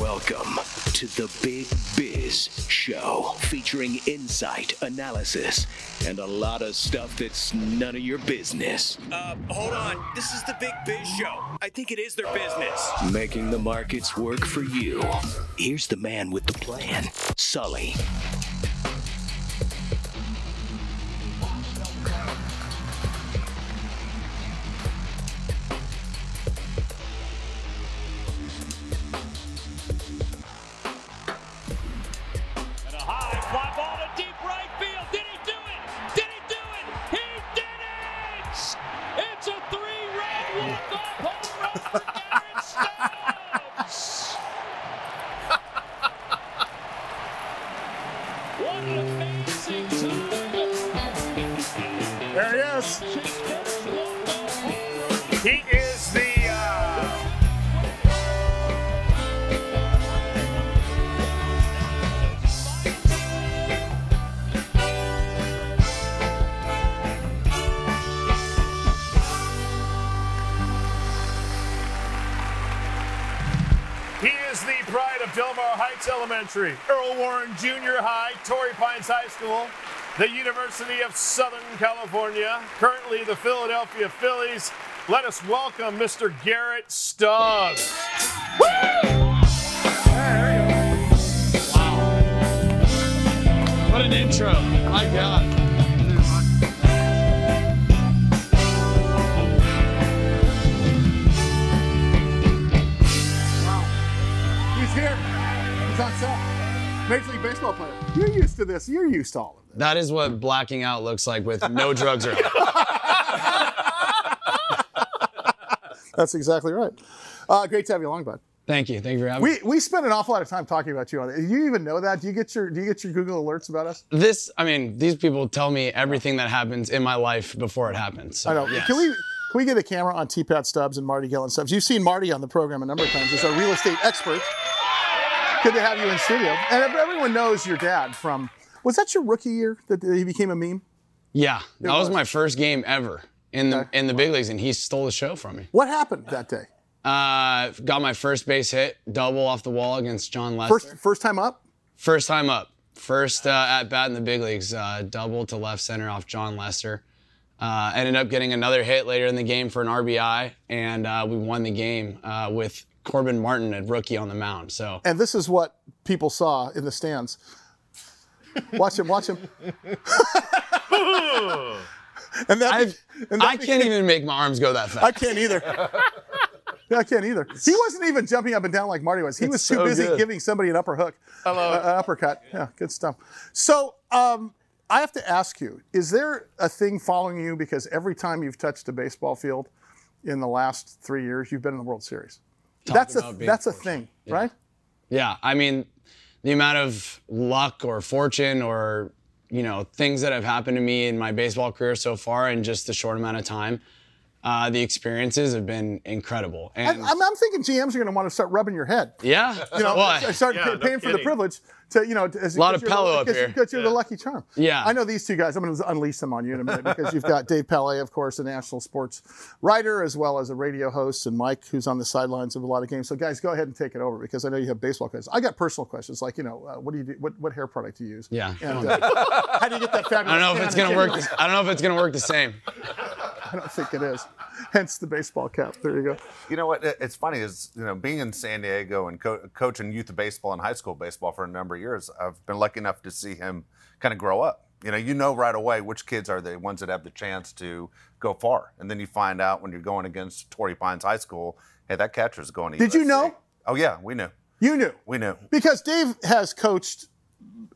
Welcome to the Big Biz Show, featuring insight, analysis, and a lot of stuff that's none of your business. Hold on. This is the Big Biz Show. I think it is their business. Making the markets work for you. Here's the man with the plan, Sully. Elementary, Earl Warren Junior High, Torrey Pines High School, the University of Southern California, currently the Philadelphia Phillies. Let us welcome Mr. Garrett Stubbs. Woo! There you go. Wow. What an intro. My God. Major League Baseball player. You're used to this. You're used to all of this. That is what blacking out looks like with no drugs around. That's exactly right. Great to have you along, bud. Thank you. Thank you for having me. We spent an awful lot of time talking about you on it. Do you even know that? Do you get your Google alerts about us? These people tell me everything that happens in my life before it happens. So, I know. Yes. Can we get a camera on T-Pat Stubbs and Marty Stubbs? You've seen Marty on the program a number of times. He's our real estate expert. Good to have you in studio. And everyone knows your dad from, was that your rookie year that he became a meme? Yeah, that was my first game ever in the big leagues, and he stole the show from me. What happened that day? Got my first base hit, double off the wall against John Lester. First time up? First time up. First at bat in the big leagues, double to left center off John Lester. Ended up getting another hit later in the game for an RBI, and we won the game with Corbin Martin, a rookie, on the mound. So, and this is what people saw in the stands. Watch him. I can't even make my arms go that fast. I can't either. He wasn't even jumping up and down like Marty was. He was too busy giving somebody an upper hook. Hello. An uppercut. Yeah, good stuff. So I have to ask you, is there a thing following you? Because every time you've touched a baseball field in the last 3 years, you've been in the World Series. That's a thing, yeah. Right? Yeah, I mean, the amount of luck or fortune or, things that have happened to me in my baseball career so far in just a short amount of time, the experiences have been incredible. And I'm thinking GMs are going to want to start rubbing your head. Yeah. Paying for the privilege to, a lot of pillow up here. Because you're the lucky charm. Yeah. I know these two guys. I'm going to unleash them on you in a minute because you've got Dave Pelley, of course, a national sports writer, as well as a radio host, and Mike, who's on the sidelines of a lot of games. So, guys, go ahead and take it over because I know you have baseball questions. I got personal questions like, what do you do? What hair product do you use? Yeah. And, how do you get that fabulous? I don't know if it's going to work. I don't know if it's going to work the same. I don't think it is. Hence the baseball cap. There you go. You know what? It's funny is, you know, being in San Diego and coaching youth baseball and high school baseball for a number of years, I've been lucky enough to see him kind of grow up. You know right away which kids are the ones that have the chance to go far. And then you find out when you're going against Torrey Pines High School, hey, that catcher's going to. Did you know? Oh, yeah, we knew. You knew? We knew. Because Dave has coached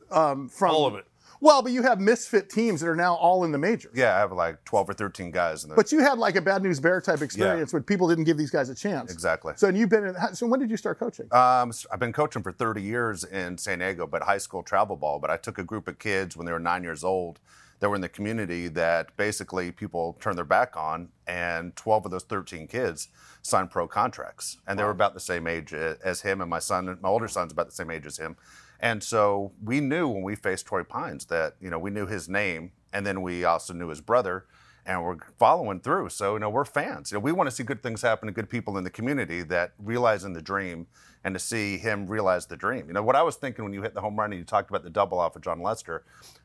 from... All of it. Well, but you have misfit teams that are now all in the majors. Yeah, I have like 12 or 13 guys in there. But you had like a Bad News Bear type experience when people didn't give these guys a chance. Exactly. So you've been in, so when did you start coaching? I've been coaching for 30 years in San Diego, but high school travel ball. But I took a group of kids when they were 9 years old that were in the community that basically people turned their back on, and 12 of those 13 kids signed pro contracts. And they were about the same age as him, and my son, my older son's about the same age as him. And so we knew when we faced Torrey Pines that, you know, we knew his name, and then we also knew his brother, and we're following through. So, you know, we're fans. You know, we want to see good things happen to good people in the community that realizing the dream, and to see him realize the dream. You know, what I was thinking when you hit the home run and you talked about the double off of John Lester,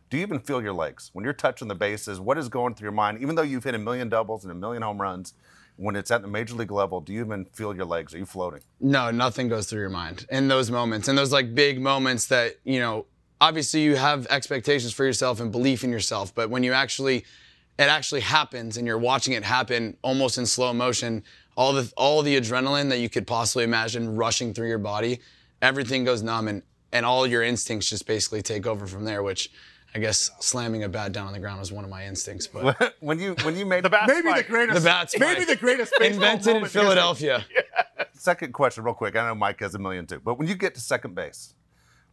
do you even feel your legs? When you're touching the bases, what is going through your mind? Even though you've hit 1,000,000 doubles and 1,000,000 home runs, when it's at the major league level, do you even feel your legs? Are you floating? No, nothing goes through your mind in those moments. And those like big moments that, you know, obviously you have expectations for yourself and belief in yourself. But when you actually, it actually happens and you're watching it happen almost in slow motion, all the adrenaline that you could possibly imagine rushing through your body, everything goes numb, and all your instincts just basically take over from there, which I guess slamming a bat down on the ground was one of my instincts, but when you made the bat maybe spike, the greatest invented in Philadelphia. Yeah. Second question, real quick. I know Mike has 1,000,000 too, but when you get to second base,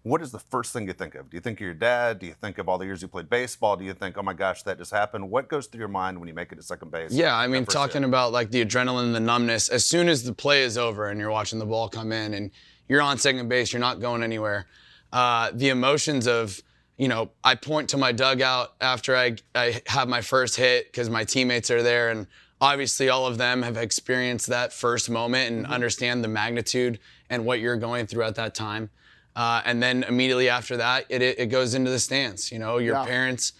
what is the first thing you think of? Do you think of your dad? Do you think of all the years you played baseball? Do you think, oh my gosh, that just happened? What goes through your mind when you make it to second base? Yeah, I mean, talking about like the adrenaline, the numbness. As soon as the play is over and you're watching the ball come in and you're on second base, you're not going anywhere. The emotions of, you know, I point to my dugout after I have my first hit because my teammates are there, and obviously all of them have experienced that first moment and understand the magnitude and what you're going through at that time. And then immediately after that, it goes into the stands. You know, your parents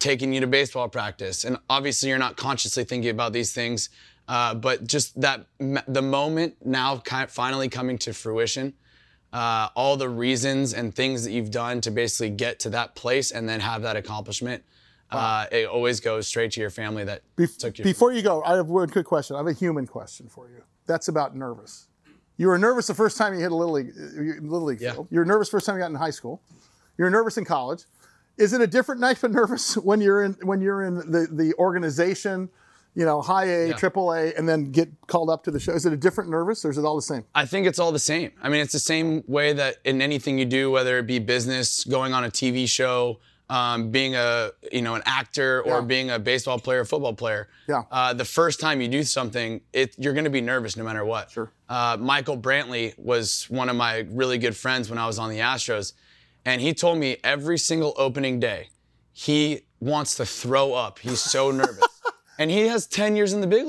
taking you to baseball practice, and obviously you're not consciously thinking about these things, but just that the moment now finally coming to fruition. All the reasons and things that you've done to basically get to that place and then have that accomplishment. It always goes straight to your family that took you. Before you go, I have one quick question. I have a human question for you. That's about nervous. You were nervous the first time you hit a Little League field. You were nervous the first time you got in high school. You were nervous in college. Is it a different type of nervous when you're in the organization, you know, high A, triple A, and then get called up to the show? Is it a different nervous, or is it all the same? I think it's all the same. I mean, it's the same way that in anything you do, whether it be business, going on a TV show, being an actor, or being a baseball player, football player. Yeah. The first time you do something, you're going to be nervous no matter what. Sure. Michael Brantley was one of my really good friends when I was on the Astros, and he told me every single opening day, he wants to throw up. He's so nervous. And he has 10 years in the big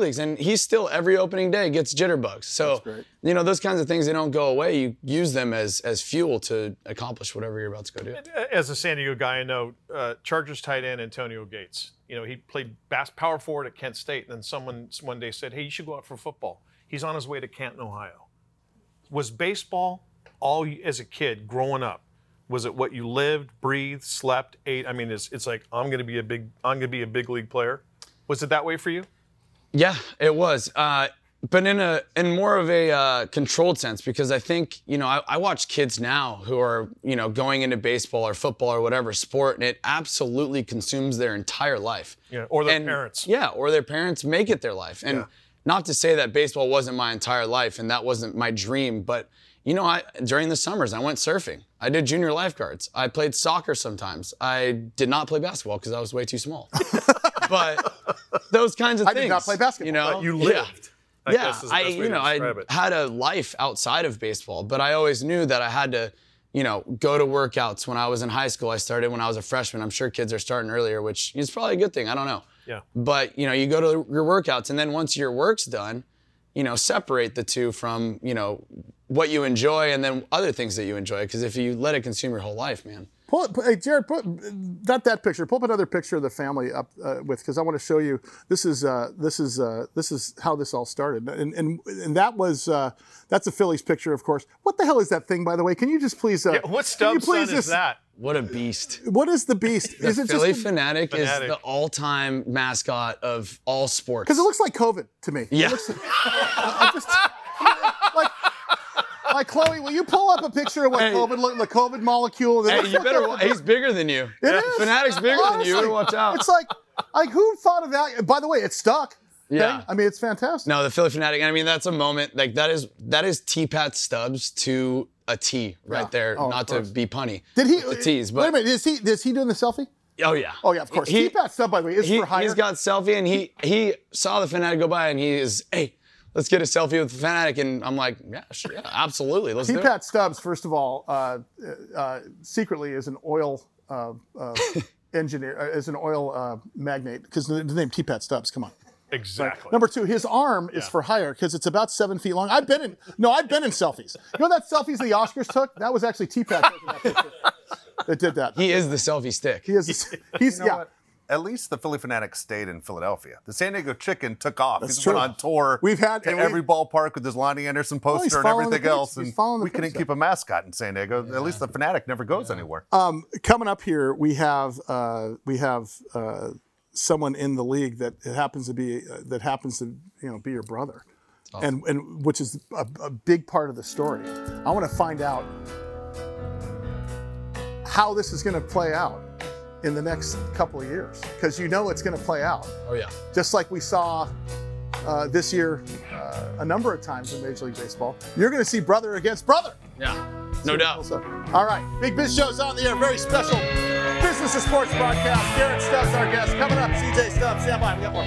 leagues. And he still, every opening day, gets jitterbugs. So, you know, those kinds of things, they don't go away. You use them as fuel to accomplish whatever you're about to go do. As a San Diego guy, I know Chargers tight end Antonio Gates. You know, he played power forward at Kent State. And then someone one day said, hey, you should go out for football. He's on his way to Canton, Ohio. Was baseball, all as a kid growing up, was it what you lived, breathed, slept, ate? I mean, it's like I'm gonna be a big league player. Was it that way for you? Yeah, it was, but in more of a controlled sense, because I think, you know, I watch kids now who are, you know, going into baseball or football or whatever sport, and it absolutely consumes their entire life. Yeah, or their parents. Yeah, or their parents make it their life. And not to say that baseball wasn't my entire life and that wasn't my dream, but you know, during the summers, I went surfing. I did junior lifeguards. I played soccer sometimes. I did not play basketball because I was way too small. But those kinds of things. I did not play basketball. You know, but you lived. I had a life outside of baseball, but I always knew that I had to, you know, go to workouts. When I was in high school, I started when I was a freshman. I'm sure kids are starting earlier, which is probably a good thing. I don't know. Yeah. But, you know, you go to your workouts, and then once your work's done, you know, separate the two from, you know, what you enjoy and then other things that you enjoy. Because if you let it consume your whole life, man, Hey, Jared, not that picture. Pull up another picture of the family up with, because I want to show you. This is how this all started, and that was that's a Phillies picture, of course. What the hell is that thing, by the way? Can you just please? What Stubbs son is that? What a beast! What is the beast? The Philly Fanatic is the all-time mascot of all sports. Because it looks like COVID to me. Yeah. It looks like, like, Chloe, will you pull up a picture of what COVID molecule? Hey, you better. He's bigger than you. It is. Fanatic's bigger than you. Better watch out. It's like who thought of that? By the way, it stuck. Yeah. Thing. I mean, it's fantastic. No, the Philly Fanatic. I mean, that's a moment. Like that is T-Pat Stubbs to a T right there. Oh, not to be punny. Did he? The T's. But wait a minute. Is he doing the selfie? Oh yeah. Oh yeah. Of course. T-Pat Stubbs, by the way, is for hire. He's got selfie, and he saw the Fanatic go by, and he is hey. Let's get a selfie with the Fanatic, and I'm like, yeah, sure, yeah, absolutely. Let's do it. T-Pat Stubbs, first of all, secretly is an oil engineer, is an oil magnate, because the name T-Pat Stubbs, come on. Exactly. Right. Number two, his arm is for hire because it's about 7 feet long. I've been in selfies. You know that selfies the Oscars took? That was actually T-Pat taking that picture that did that. He is the selfie stick. He's you know what? At least the Philly Fanatic stayed in Philadelphia. The San Diego Chicken took off. He's been on tour to every ballpark with his Lonnie Anderson poster and everything else. And we couldn't keep a mascot in San Diego. Yeah. At least the Fanatic never goes anywhere. Coming up here, we have someone in the league that happens to be be your brother, awesome. and which is a big part of the story. I want to find out how this is going to play out in the next couple of years, because you know it's going to play out. Oh, yeah. Just like we saw this year a number of times in Major League Baseball, you're going to see brother against brother. Yeah, no doubt. All right, Big Biz Show's on the air. Very special business and sports broadcast. Garrett Stubbs, our guest. Coming up, CJ Stubbs. Stand by, we got more.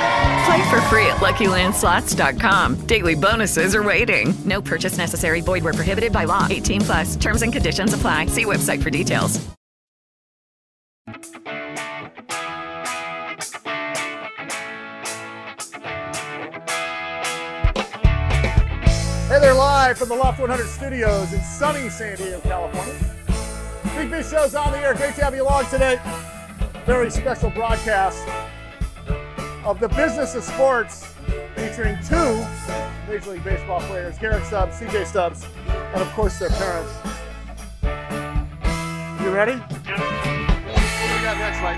Play for free at LuckyLandSlots.com. Daily bonuses are waiting. No purchase necessary. Void where prohibited by law. 18+. Terms and conditions apply. See website for details. Hey there, live from the Loft 100 studios in sunny San Diego, California. Big Biz Show's on the air. Great to have you along today. Very special broadcast of the business of sports, featuring two Major League Baseball players, Garrett Stubbs, CJ Stubbs, and of course their parents. You ready? Yeah. What do we got next, Mike?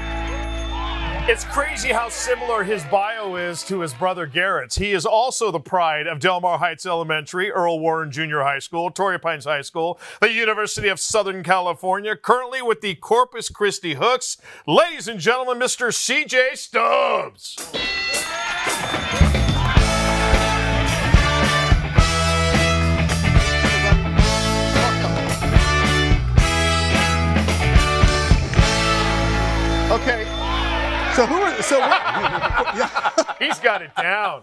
It's crazy how similar his bio is to his brother Garrett's. He is also the pride of Del Mar Heights Elementary, Earl Warren Junior High School, Torrey Pines High School, the University of Southern California, currently with the Corpus Christi Hooks. Ladies and gentlemen, Mr. CJ Stubbs. So he's got it down.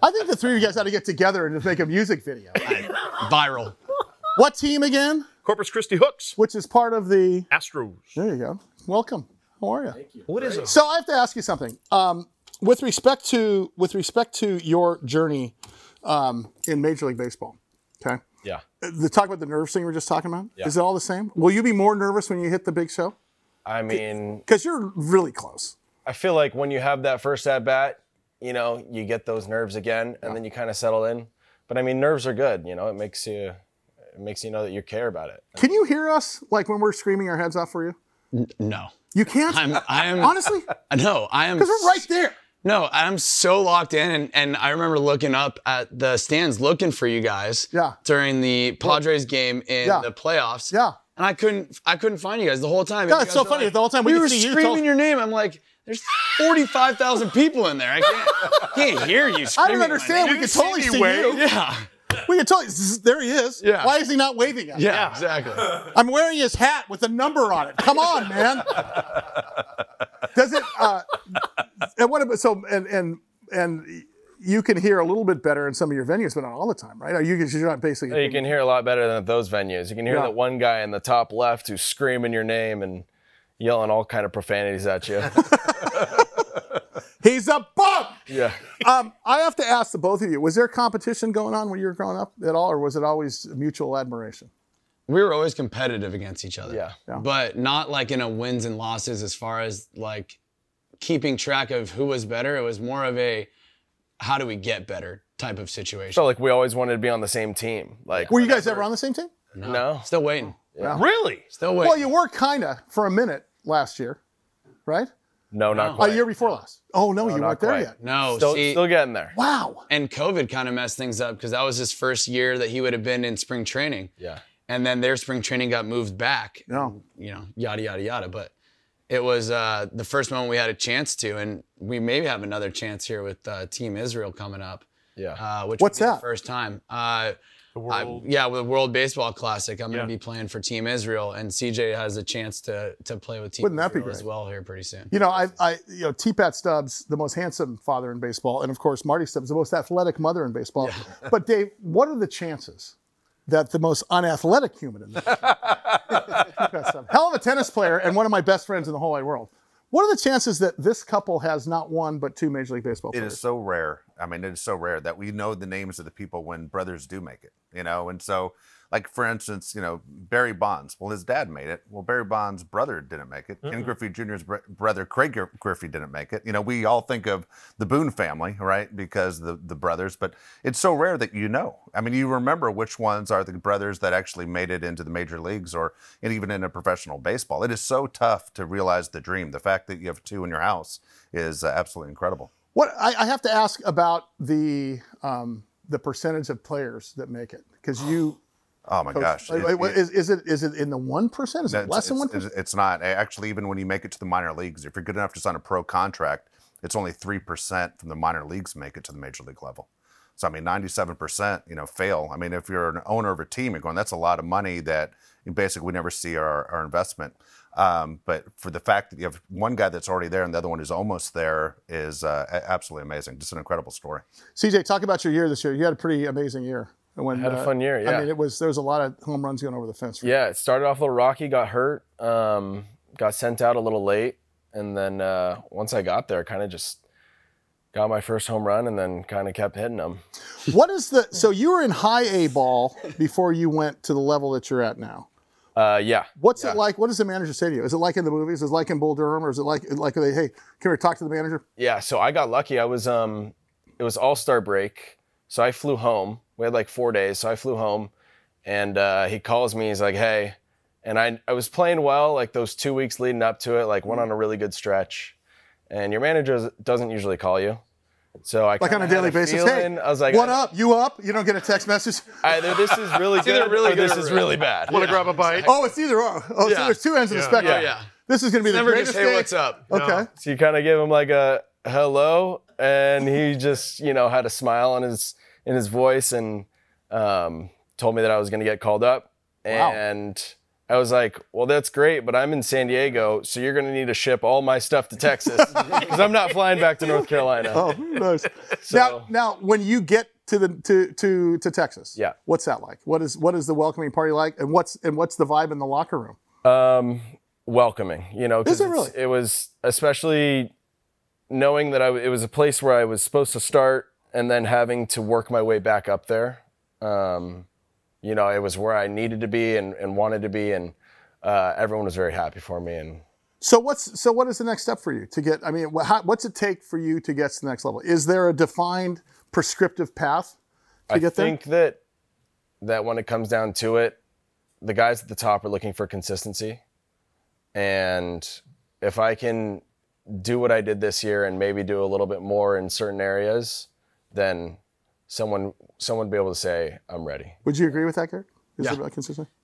I think the three of you guys ought to get together and just make a music video. Viral. What team again? Corpus Christi Hooks. Which is part of the... Astros. There you go. Welcome. How are you? Thank you. What is it? So I have to ask you something. With respect to your journey in Major League Baseball, okay? Yeah. The talk about the nerves thing we were just talking about, yeah. Is it all the same? Will you be more nervous when you hit the big show? I mean... Because you're really close. I feel like when you have that first at-bat, you know, you get those nerves again, and then you kind of settle in. But, I mean, nerves are good, you know? It makes you know that you care about it. Can you hear us, like, when we're screaming our heads off for you? No. You can't? I am honestly? No, I am... Because we're right there. No, I'm so locked in, and I remember looking up at the stands looking for you guys during the Padres game in the playoffs. Yeah. And I couldn't find you guys the whole time. God, it's so funny. Like, the whole time we were screaming your name. I'm like, there's 45,000 people in there. I can't hear you screaming. I don't understand. We could totally see you. Yeah. We could totally. There he is. Yeah. Why is he not waving at me? Yeah, exactly. I'm wearing his hat with a number on it. Come on, man. Does it? And what about so? And you can hear a little bit better in some of your venues, but not all the time, right? You're not basically. Yeah, you can hear a lot better than at those venues. You can hear that one guy in the top left who's screaming your name and yelling all kind of profanities at you. He's a bug. Yeah. I have to ask the both of you: was there competition going on when you were growing up at all, or was it always mutual admiration? We were always competitive against each other. Yeah. But not like in a wins and losses as far as like keeping track of who was better. It was more of a how do we get better type of situation. So like we always wanted to be on the same team. Like were you guys ever on the same team? No. Still waiting. Yeah. Really? Still waiting. Well, you were kind of for a minute last year, right? No, not quite. A year before last. Oh, no, you weren't there yet. No. Still getting there. Wow. And COVID kind of messed things up because that was his first year that he would have been in spring training. Yeah. And then their spring training got moved back. No. You know, yada, yada, yada. But it was the first moment we had a chance to, and we maybe have another chance here with Team Israel coming up. Yeah. What's that? The first time. The World. With the World Baseball Classic. I'm going to be playing for Team Israel, and CJ has a chance to play with Team Israel as well here pretty soon. You know, I T-Pat Stubbs, the most handsome father in baseball, and, of course, Marty Stubbs, the most athletic mother in baseball. Yeah. But, Dave, what are the chances that the most unathletic human in this hell of a tennis player and one of my best friends in the whole wide world. What are the chances that this couple has not one but two Major League Baseball players? It is so rare. I mean, it is so rare that we know the names of the people when brothers do make it, you know? And so, like, for instance, you know, Barry Bonds. Well, his dad made it. Well, Barry Bonds' brother didn't make it. Ken Griffey Jr.'s brother, Craig Griffey, didn't make it. You know, we all think of the Boone family, right, because the brothers. But it's so rare that you know. I mean, you remember which ones are the brothers that actually made it into the major leagues or even into professional baseball. It is so tough to realize the dream. The fact that you have two in your house is absolutely incredible. What I have to ask about the percentage of players that make it, because you. Oh my gosh! Is it in the 1%? Is it less than 1%? It's not actually. Even when you make it to the minor leagues, if you're good enough to sign a pro contract, it's only 3% from the minor leagues make it to the major league level. So I mean, 97%, you know, fail. I mean, if you're an owner of a team, you're going, that's a lot of money that basically we never see our investment. But for the fact that you have one guy that's already there and the other one is almost there is absolutely amazing. Just an incredible story. CJ, talk about your year this year. You had a pretty amazing year. I had a fun year, yeah. I mean, there was a lot of home runs going over the fence. It started off a little rocky, got hurt, got sent out a little late, and then once I got there, kind of just got my first home run and then kind of kept hitting them. So you were in high A ball before you went to the level that you're at now. Yeah. What's it like? What does the manager say to you? Is it like in the movies? Is it like in Bull Durham? Or is it like they, hey, can we talk to the manager? Yeah, so I got lucky. I was it was All-Star break, so I flew home. We had like 4 days, so I flew home, and he calls me. He's like, hey. And I was playing well, like those 2 weeks leading up to it, like went on a really good stretch. And your manager doesn't usually call you. So I like on a daily basis, hey, I was like, what up? You up? You don't get a text message? Either this is really good or this is really bad. Want to grab a bite? Oh, it's either or. Oh, so there's two ends of the spectrum. Yeah. This is going to be the greatest day. Never just, hey, what's up? Okay. No. So you kind of give him like a hello, and he just, you know, had a smile on his... in his voice, and told me that I was going to get called up. And I was like, well, that's great, but I'm in San Diego, so you're going to need to ship all my stuff to Texas because I'm not flying back to North Carolina. Oh, nice. So, now, when you get to Texas, yeah, what's that like? What is the welcoming party like, and what's the vibe in the locker room? Welcoming, is it really? It was, especially knowing that it was a place where I was supposed to start and then having to work my way back up there. It was where I needed to be and wanted to be, and everyone was very happy for me. And so, what is the next step for you to get? I mean, what's it take for you to get to the next level? Is there a defined, prescriptive path to get there? I think that when it comes down to it, the guys at the top are looking for consistency, and if I can do what I did this year and maybe do a little bit more in certain areas, then someone be able to say, I'm ready. Would you agree with that, Garrett?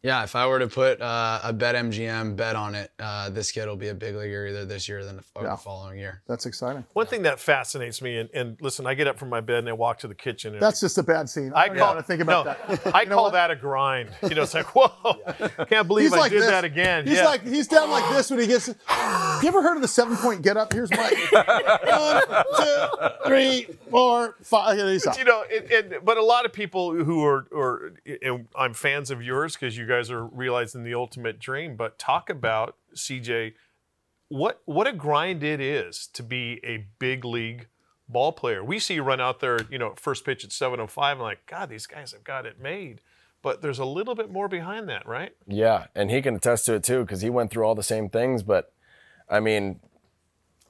Yeah, if I were to put a BetMGM bet on it, this kid will be a big leaguer either this year or the following year. That's exciting. One thing that fascinates me, and listen, I get up from my bed and I walk to the kitchen. And that's just a bad scene. I don't want to think about that. I call that a grind. It's like, whoa, can't believe he's I did this. That again. He's like, he's down like this when he gets. You ever heard of the 7-point get up? Here's my 1, 2, 3, 4, 5. And he's up. But a lot of people who are, and I'm fans of yours because you guys are realizing the ultimate dream, but talk about, CJ, what a grind it is to be a big league ball player. We see you run out there, first pitch at 7:05, and like, God, these guys have got it made. But there's a little bit more behind that, right? Yeah, and he can attest to it too, because he went through all the same things. But I mean,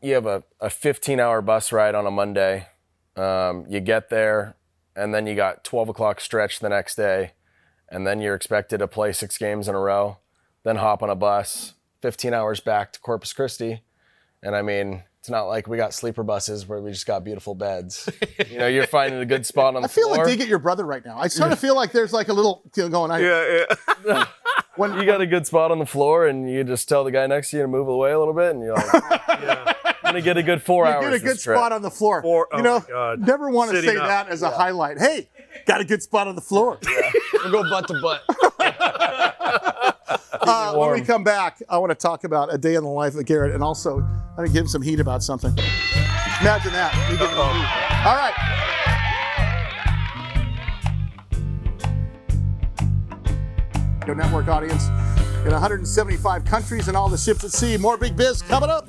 you have a 15-hour bus ride on a Monday. You get there, and then you got 12 o'clock stretch the next day. And then you're expected to play 6 games in a row, then hop on a bus, 15 hours back to Corpus Christi. And I mean, it's not like we got sleeper buses where we just got beautiful beds. You're finding a good spot on the floor. I feel like they get your brother right now. I sort of feel like there's like a little going on. Yeah. When you got a good spot on the floor and you just tell the guy next to you to move away a little bit, and you're like, yeah. I'm going to get a good 4 hours. You get a good spot on the floor. Never want to say that as a highlight. Hey, got a good spot on the floor. Yeah. We'll go butt to butt. When we come back, I want to talk about a day in the life of Garrett, and also I'm going to give him some heat about something. Imagine that. All right. Network audience in 175 countries and all the ships at sea. More Big Biz coming up.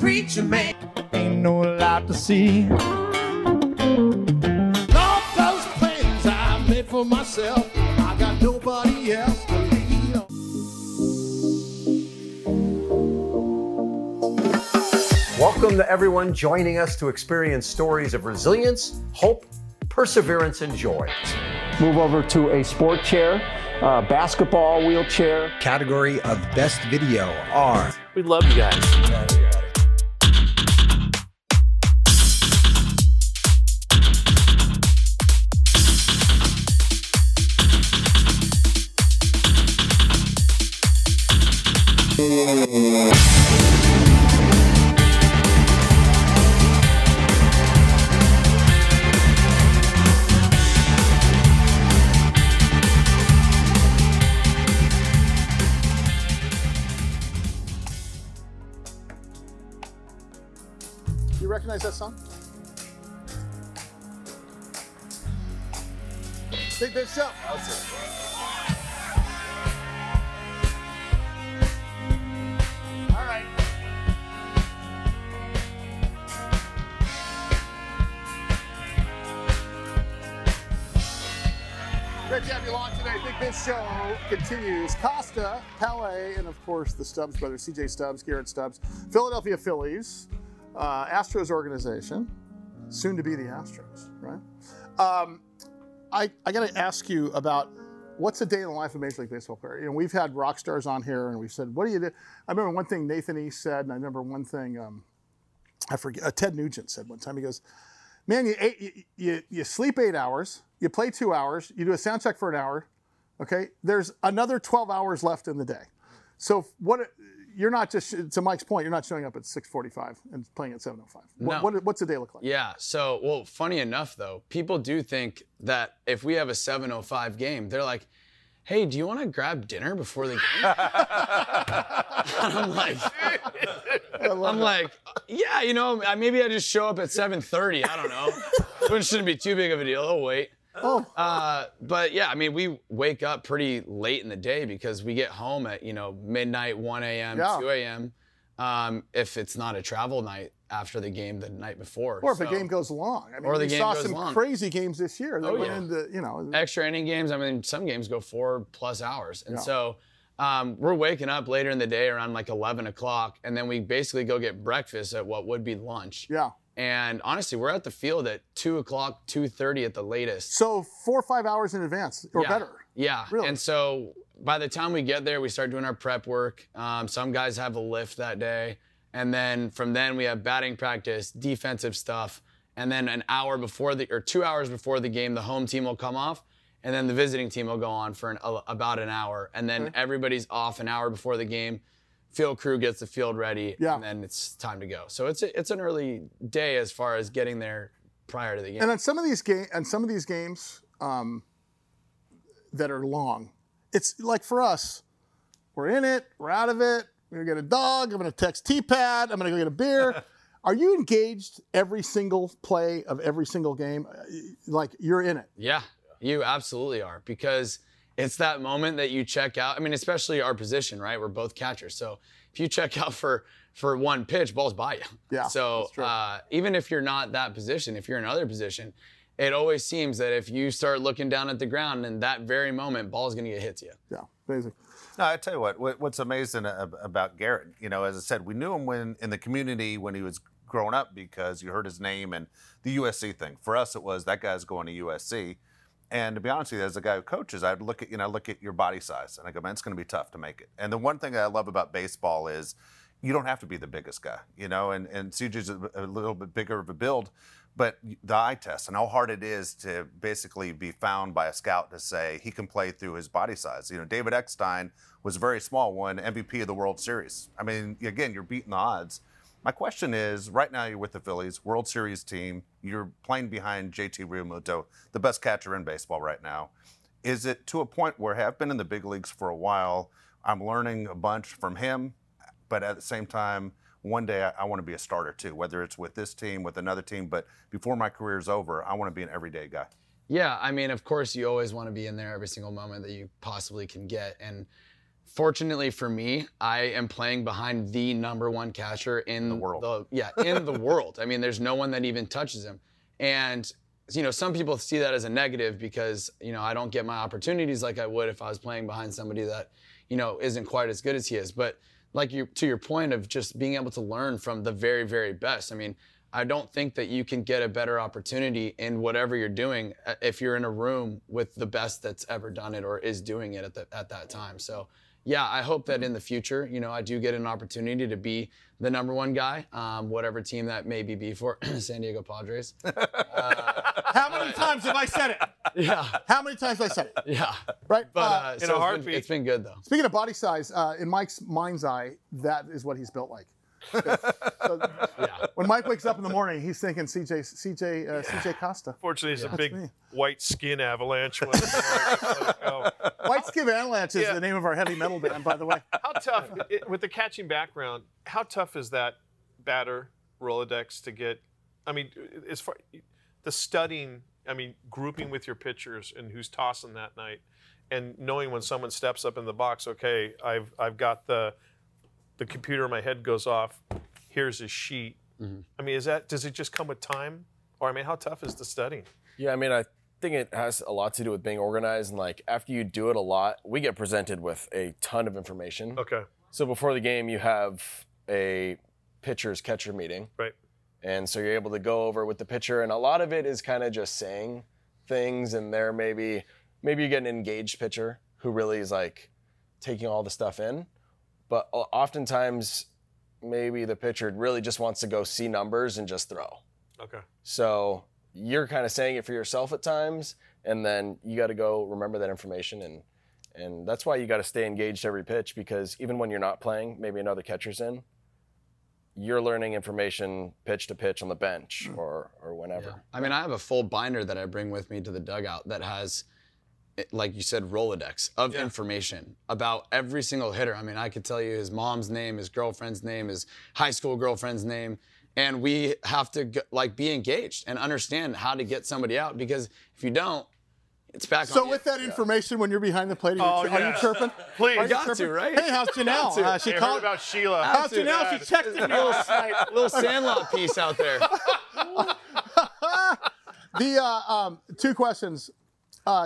Preacher man ain't no lot to see. All those plans I made for myself, I got nobody else to lean on. Welcome to everyone joining us to experience stories of resilience, hope, perseverance, and joy. Move over to a sport chair, basketball wheelchair. Category of best video are. We love you guys. You recognize that song? Take this up. Great to have you along today. Big Biz Show continues. Costa, Pele, and of course the Stubbs brothers, CJ Stubbs, Garrett Stubbs, Philadelphia Phillies, Astros organization, soon to be the Astros, right? I got to ask you about what's a day in the life of a Major League Baseball player? You know, we've had rock stars on here, and we've said, what do you do? I remember one thing Nathan East said, and I remember one thing Ted Nugent said one time. He goes, man, you sleep 8 hours, you play 2 hours, you do a sound check for an hour, okay? There's another 12 hours left in the day. So what you're not just, to Mike's point, you're not showing up at 6:45 and playing at 7:05. No. What's a day look like? Yeah, so, well, funny enough, though, people do think that if we have a 7:05 game, they're like, hey, do you want to grab dinner before the game? And I'm like, yeah, you know, maybe I just show up at 7:30. I don't know. It shouldn't be too big of a deal. Oh, wait. Oh. But yeah, we wake up pretty late in the day because we get home at, midnight, 1 a.m., 2 a.m. If it's not a travel night after the game the night before. Or if the game goes long. We saw some crazy games this year that went into, extra inning games. Some games go 4+ hours. And so we're waking up later in the day around 11 o'clock, and then we basically go get breakfast at what would be lunch. Yeah. And honestly, we're at the field at 2 o'clock, 2:30 at the latest. So 4 or 5 hours in advance or better. Yeah. Really? And so by the time we get there, we start doing our prep work. Some guys have a lift that day. And then from then we have batting practice, defensive stuff. And then 2 hours before the game, the home team will come off. And then the visiting team will go on for about an hour. And then everybody's off an hour before the game. Field crew gets the field ready, and then it's time to go. So it's an early day as far as getting there prior to the game. And on some of these games that are long, it's like for us, we're in it, we're out of it. We're gonna get a dog. I'm gonna text T-Pat. I'm gonna go get a beer. Are you engaged every single play of every single game? Like you're in it. Yeah, you absolutely are because. It's that moment that you check out. Especially our position, right? We're both catchers. So if you check out for one pitch, ball's by you. Yeah, so that's true. Even if you're not that position, if you're in another position, it always seems that if you start looking down at the ground in that very moment, ball's going to get hit to you. Yeah, amazing. No, I tell you what's amazing about Garrett, as I said, we knew him in the community when he was growing up because you heard his name and the USC thing. For us, it was that guy's going to USC. And to be honest with you, as a guy who coaches, I'd look at your body size, and I go, man, it's going to be tough to make it. And the one thing I love about baseball is you don't have to be the biggest guy, and CJ's a little bit bigger of a build, but the eye test and how hard it is to basically be found by a scout to say he can play through his body size. David Eckstein was very small, won MVP of the World Series. Again, you're beating the odds. My question is, right now you're with the Phillies, World Series team. You're playing behind JT Realmuto, the best catcher in baseball right now. Is it to a point where, hey, I've been in the big leagues for a while, I'm learning a bunch from him, but at the same time, one day I want to be a starter too, whether it's with this team, with another team, but before my career is over, I want to be an everyday guy? Yeah, I mean, of course, you always want to be in there every single moment that you possibly can get. And fortunately for me, I am playing behind the number one catcher in the world. In the world. I mean, there's no one that even touches him. And, you know, some people see that as a negative because, you know, I don't get my opportunities like I would if I was playing behind somebody that, you know, isn't quite as good as he is. But like you, to your point of just being able to learn from the very, very best. I mean, I don't think that you can get a better opportunity in whatever you're doing if you're in a room with the best that's ever done it or is doing it at that time. So, yeah, I hope that in the future, you know, I do get an opportunity to be the number one guy, whatever team that may be for, San Diego Padres. How many times have I said it? Yeah. How many times have I said it? Yeah. Right? But in a heartbeat. It's been good, though. Speaking of body size, in Mike's mind's eye, that is what he's built like. When Mike wakes up in the morning, he's thinking CJ Costa. Fortunately, he's a big white skin avalanche. White skin avalanche is the name of our heavy metal band, by the way. How tough, with the catching background, how tough is that batter Rolodex to get? I mean, as far the studying, I mean, grouping with your pitchers and who's tossing that night, and knowing when someone steps up in the box. Okay, I've got the computer in my head goes off, here's his sheet. Mm-hmm. I mean, does it just come with time? Or, I mean, how tough is the studying? Yeah, I mean, I think it has a lot to do with being organized. And, like, after you do it a lot, we get presented with a ton of information. Okay. So before the game, you have a pitcher-catcher meeting. Right. And so you're able to go over with the pitcher. And a lot of it is kind of just saying things. And there maybe you get an engaged pitcher who really is, like, taking all the stuff in. But oftentimes, maybe the pitcher really just wants to go see numbers and just throw. Okay. So you're kind of saying it for yourself at times, and then you got to go remember that information. And that's why you got to stay engaged every pitch, because even when you're not playing, maybe another catcher's in, you're learning information pitch to pitch on the bench or whenever. Yeah. I mean, I have a full binder that I bring with me to the dugout that has, like you said, Rolodex of information about every single hitter. I mean, I could tell you his mom's name, his girlfriend's name, his high school girlfriend's name. And we have to be engaged and understand how to get somebody out, because if you don't, it's back on you. So with that information, when you're behind the plate, are you chirping? Please. You got to, right? Hey, how's Janelle? She called about Sheila. How's Janelle? She checked in. Little Sandlot piece out there. The two questions.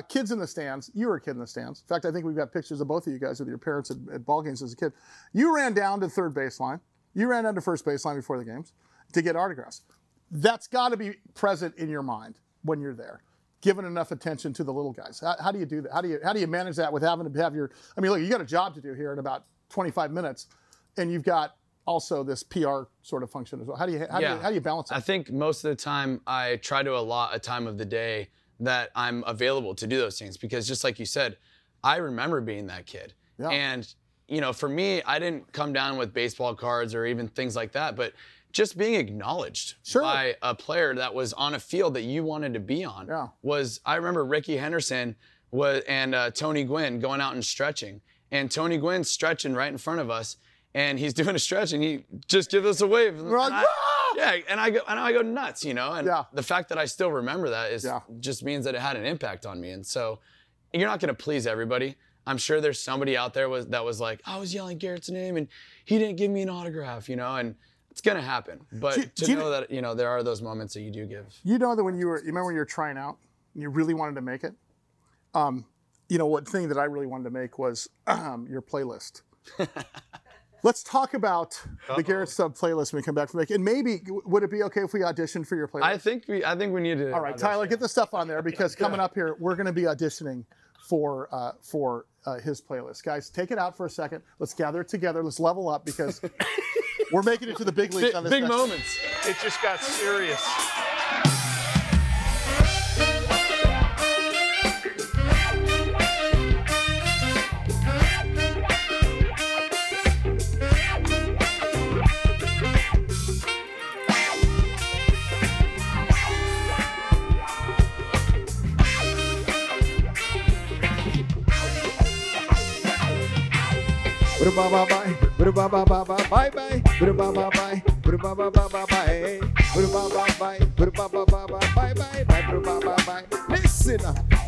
Kids in the stands. You were a kid in the stands. In fact, I think we've got pictures of both of you guys with your parents at ball games as a kid. You ran down to third baseline. You ran down to first baseline before the games to get autographs. That's got to be present in your mind when you're there, giving enough attention to the little guys. How do you do that? How do you manage that with having to have your? I mean, look, you got a job to do here in about 25 minutes, and you've got also this PR sort of function as well. How do you balance that? I think most of the time I try to allot a time of the day that I'm available to do those things, because just like you said, I remember being that kid. Yeah. And, you know, for me, I didn't come down with baseball cards or even things like that, but just being acknowledged by a player that was on a field that you wanted to be on I remember Rickey Henderson and Tony Gwynn going out and stretching. And Tony Gwynn's stretching right in front of us, and he's doing a stretch, and he just gives us a wave. We're like, yeah, and I go nuts, you know. And the fact that I still remember that is just means that it had an impact on me. And so you're not going to please everybody. I'm sure there's somebody out there that was like, I was yelling Garrett's name and he didn't give me an autograph, you know. And it's going to happen. But that, you know, there are those moments that you do give. You know that when you were trying out and you really wanted to make it? You know, one thing that I really wanted to make was your playlist. Let's talk about the Garrett Stubbs playlist when we come back from the break. And maybe, would it be okay if we auditioned for your playlist? I think we need to. All right, audition. Tyler, get the stuff on there, because coming up here, we're going to be auditioning for his playlist. Guys, take it out for a second. Let's gather it together. Let's level up, because we're making it to the big leagues on this. Big moments. It just got serious. Listen,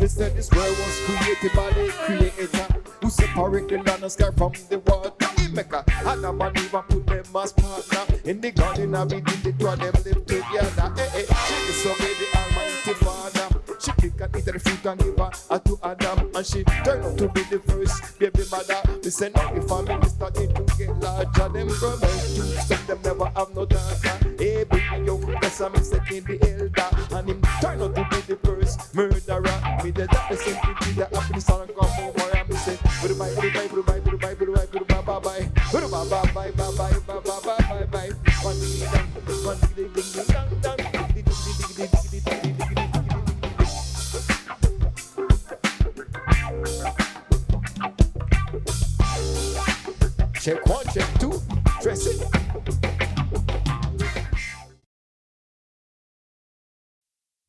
they said this world was created by the creator who separated the land and sky from the water. He make a Adam and Eve and put them as partner in the garden and we did the two of them live together. Hey, she disobeyed the Almighty Father. She picked and eat the fruit and gave her to Adam, and she turned out to be the first baby mother. They said now the family started to get larger. Them brothers, two sons, them never have no daughter. Hey, baby, yo, that's a mistake in the elder, and him turned out to be the first murderer. Me did that the same thing with the happiness and come over and me said, bye bye. Check one, check two, dress it.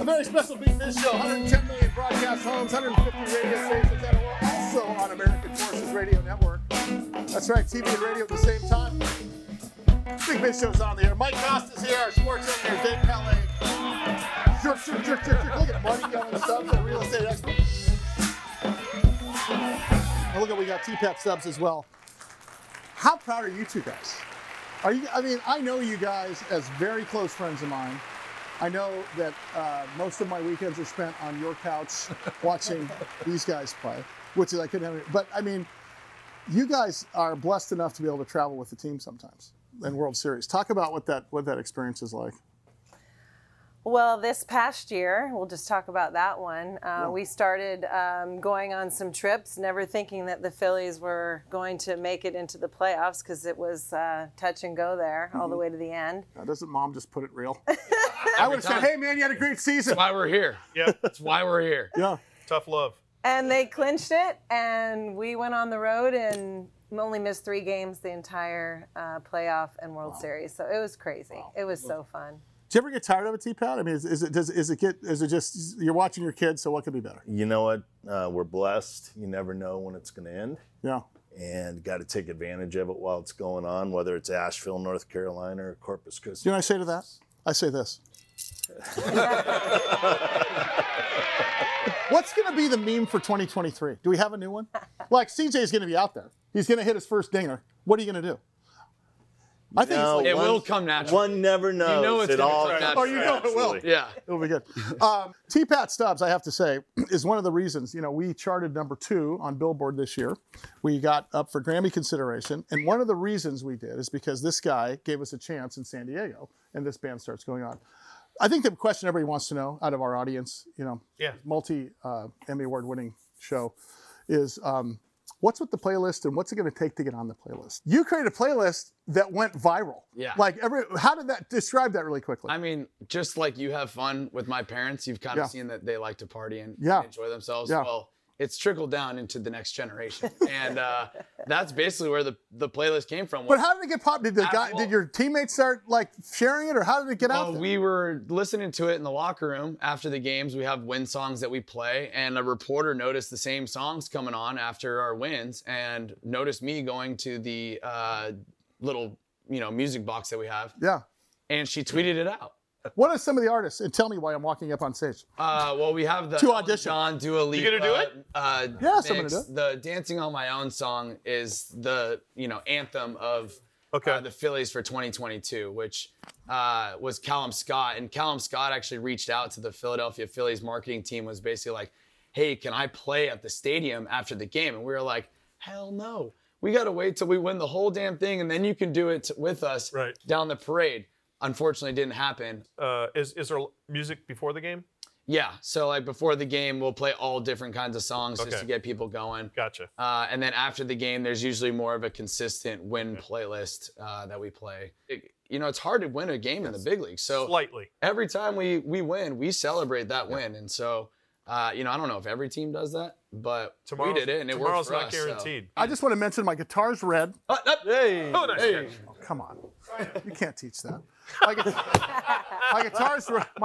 A very special Big Biz Show, 110 million broadcast homes, 150 radio stations that are also on American Forces Radio Network. That's right, TV and radio at the same time. Big Biz Show's on the air. Mike Costa's here, our sports editor, Dave Pelley. Jerk. Look at Marty Stubbs, a real estate expert. And look at, we got T-Pat Stubbs as well. How proud are you two guys? I know you guys as very close friends of mine. I know that most of my weekends are spent on your couch watching these guys play, which is, I couldn't have any, but I mean, you guys are blessed enough to be able to travel with the team sometimes in World Series. Talk about what that experience is like. Well, this past year, we'll just talk about that one. We started going on some trips, never thinking that the Phillies were going to make it into the playoffs because it was touch and go there all the way to the end. Now, doesn't Mom just put it real? I would have said, hey, man, you had a great season. That's why we're here. Yeah, that's why we're here. Yeah. Tough love. And they clinched it, and we went on the road and only missed 3 games the entire playoff and World Series. So it was crazy. Wow. It was so fun. Do you ever get tired of it, T-Pat? I mean, is it just you're watching your kids, so what could be better? You know what? We're blessed. You never know when it's going to end. Yeah. And got to take advantage of it while it's going on, whether it's Asheville, North Carolina, or Corpus Christi. You know what I say to that? I say this. What's going to be the meme for 2023? Do we have a new one? Like, CJ's going to be out there. He's going to hit his first dinger. What are you going to do? I think it will come naturally. One never knows. You know it's all come naturally. Oh, you know it will. Yeah. It'll be good. T-Pat Stubbs, I have to say, is one of the reasons, you know, we charted #2 on Billboard this year. We got up for Grammy consideration. And one of the reasons we did is because this guy gave us a chance in San Diego, and this band starts going on. I think the question everybody wants to know out of our audience, you know, multi-Emmy award-winning show is... what's with the playlist, and what's it going to take to get on the playlist? You created a playlist that went viral. Yeah. Like, how did that, describe that really quickly? I mean, just like you have fun with my parents, you've kind of seen that they like to party and enjoy themselves. Yeah. Well, it's trickled down into the next generation. And that's basically where the playlist came from. But how did it get popped? Did your teammates start like sharing it, or how did it get out there? We were listening to it in the locker room after the games. We have win songs that we play, and a reporter noticed the same songs coming on after our wins and noticed me going to the little, you know, music box that we have. Yeah. And she tweeted it out. What are some of the artists? And tell me why I'm walking up on stage. Well, we have the... To audition. John, Dua Lipa. You going to do it? Yes, I'm going to do it. The Dancing on My Own song is the, you know, anthem of the Phillies for 2022, which was Callum Scott. And Callum Scott actually reached out to the Philadelphia Phillies marketing team, was basically like, hey, can I play at the stadium after the game? And we were like, hell no. We got to wait till we win the whole damn thing, and then you can do it with us down the parade. Unfortunately, didn't happen. Is there music before the game? Yeah. So, like, before the game, we'll play all different kinds of songs just to get people going. Gotcha. And then after the game, there's usually more of a consistent win playlist that we play. It's hard to win a game in the big league. So slightly. Every time we win, we celebrate that win. And so, I don't know if every team does that, but we did it, and it worked for us. Tomorrow's not guaranteed. So. I just want to mention my guitar's red. Hey. Oh, nice. Hey. Oh, come on. You can't teach that. My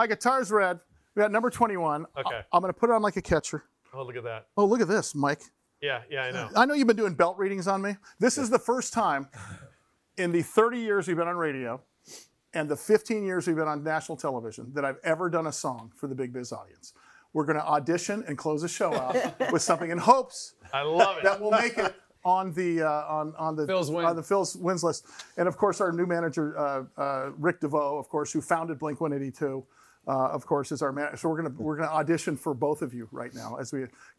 guitar's red. We got number 21. Okay. I'm going to put it on like a catcher. Oh, look at that. Oh, look at this, Mike. Yeah, I know. I know you've been doing belt readings on me. This is the first time in the 30 years we've been on radio and the 15 years we've been on national television that I've ever done a song for the Big Biz audience. We're going to audition and close the show out with something in hopes that we'll make it on the Phil's wins list. And of course, our new manager Rick DeVoe, of course, who founded Blink 182, of course, is our manager. So we're gonna audition for both of you right now.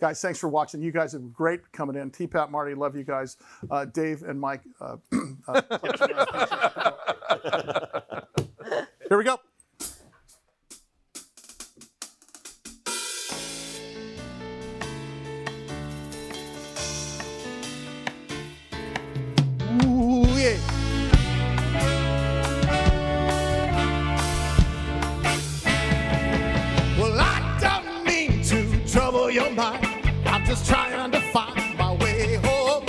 Guys, thanks for watching. You guys are great coming in. T-Pat, Marty, love you guys. Dave and Mike. Here we go. I'm just trying to find my way home.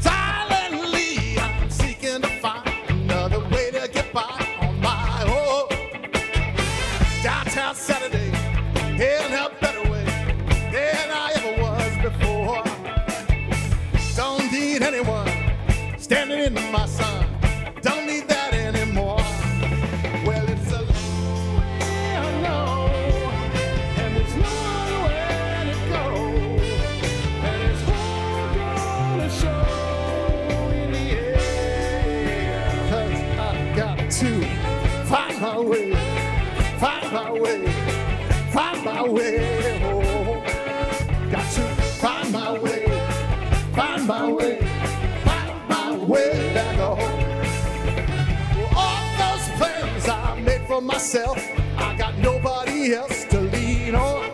Silently, I'm seeking to find another way to get by on my own. Downtown Saturday, in a better way than I ever was before. Don't need anyone standing in my sun. Don't need that anymore. Well, it's a long way I know, and it's long. Find my way back home. Well, all those plans I made for myself, I got nobody else to lean on.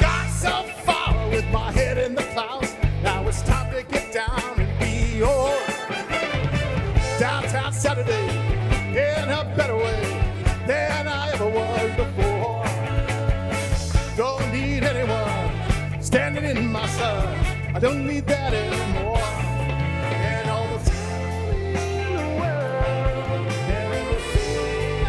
Got so far with my head in the clouds, now it's time to get down and be on. Downtown Saturday, in a better way than I ever was before. Don't need anyone standing in my sun. I don't need that anymore. And all the time in the world, never see.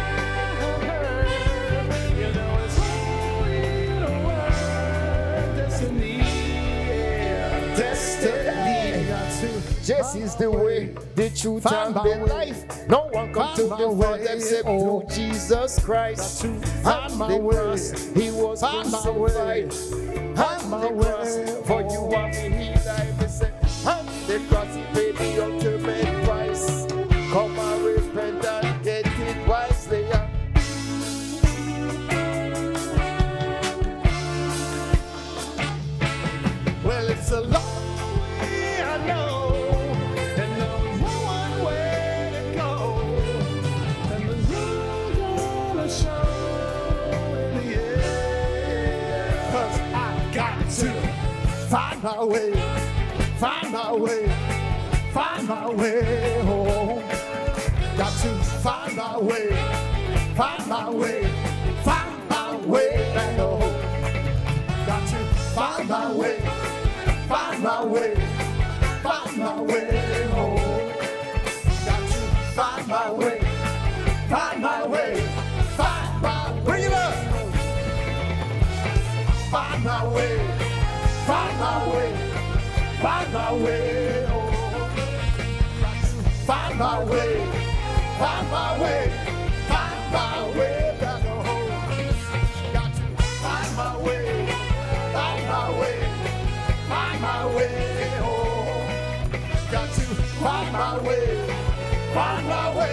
This is the way, the truth and the life. No one comes to the world except through Jesus Christ. On my cross, he was crucified. On the cross, for you and me, he died. On the cross, he paid the ultimate price. Come and repent and get it wisely. Well, it's a long way, I know. Find my way, find my way, find my way home. Got to find my way, find my way, find my way back home. Got to find my way, find my way, find my way home. Got to find my way, find my way, find my way. Bring it up. Find my way. Find my way, oh. Find my way, back home. Got to find my way, oh. Got to find my way, find my way.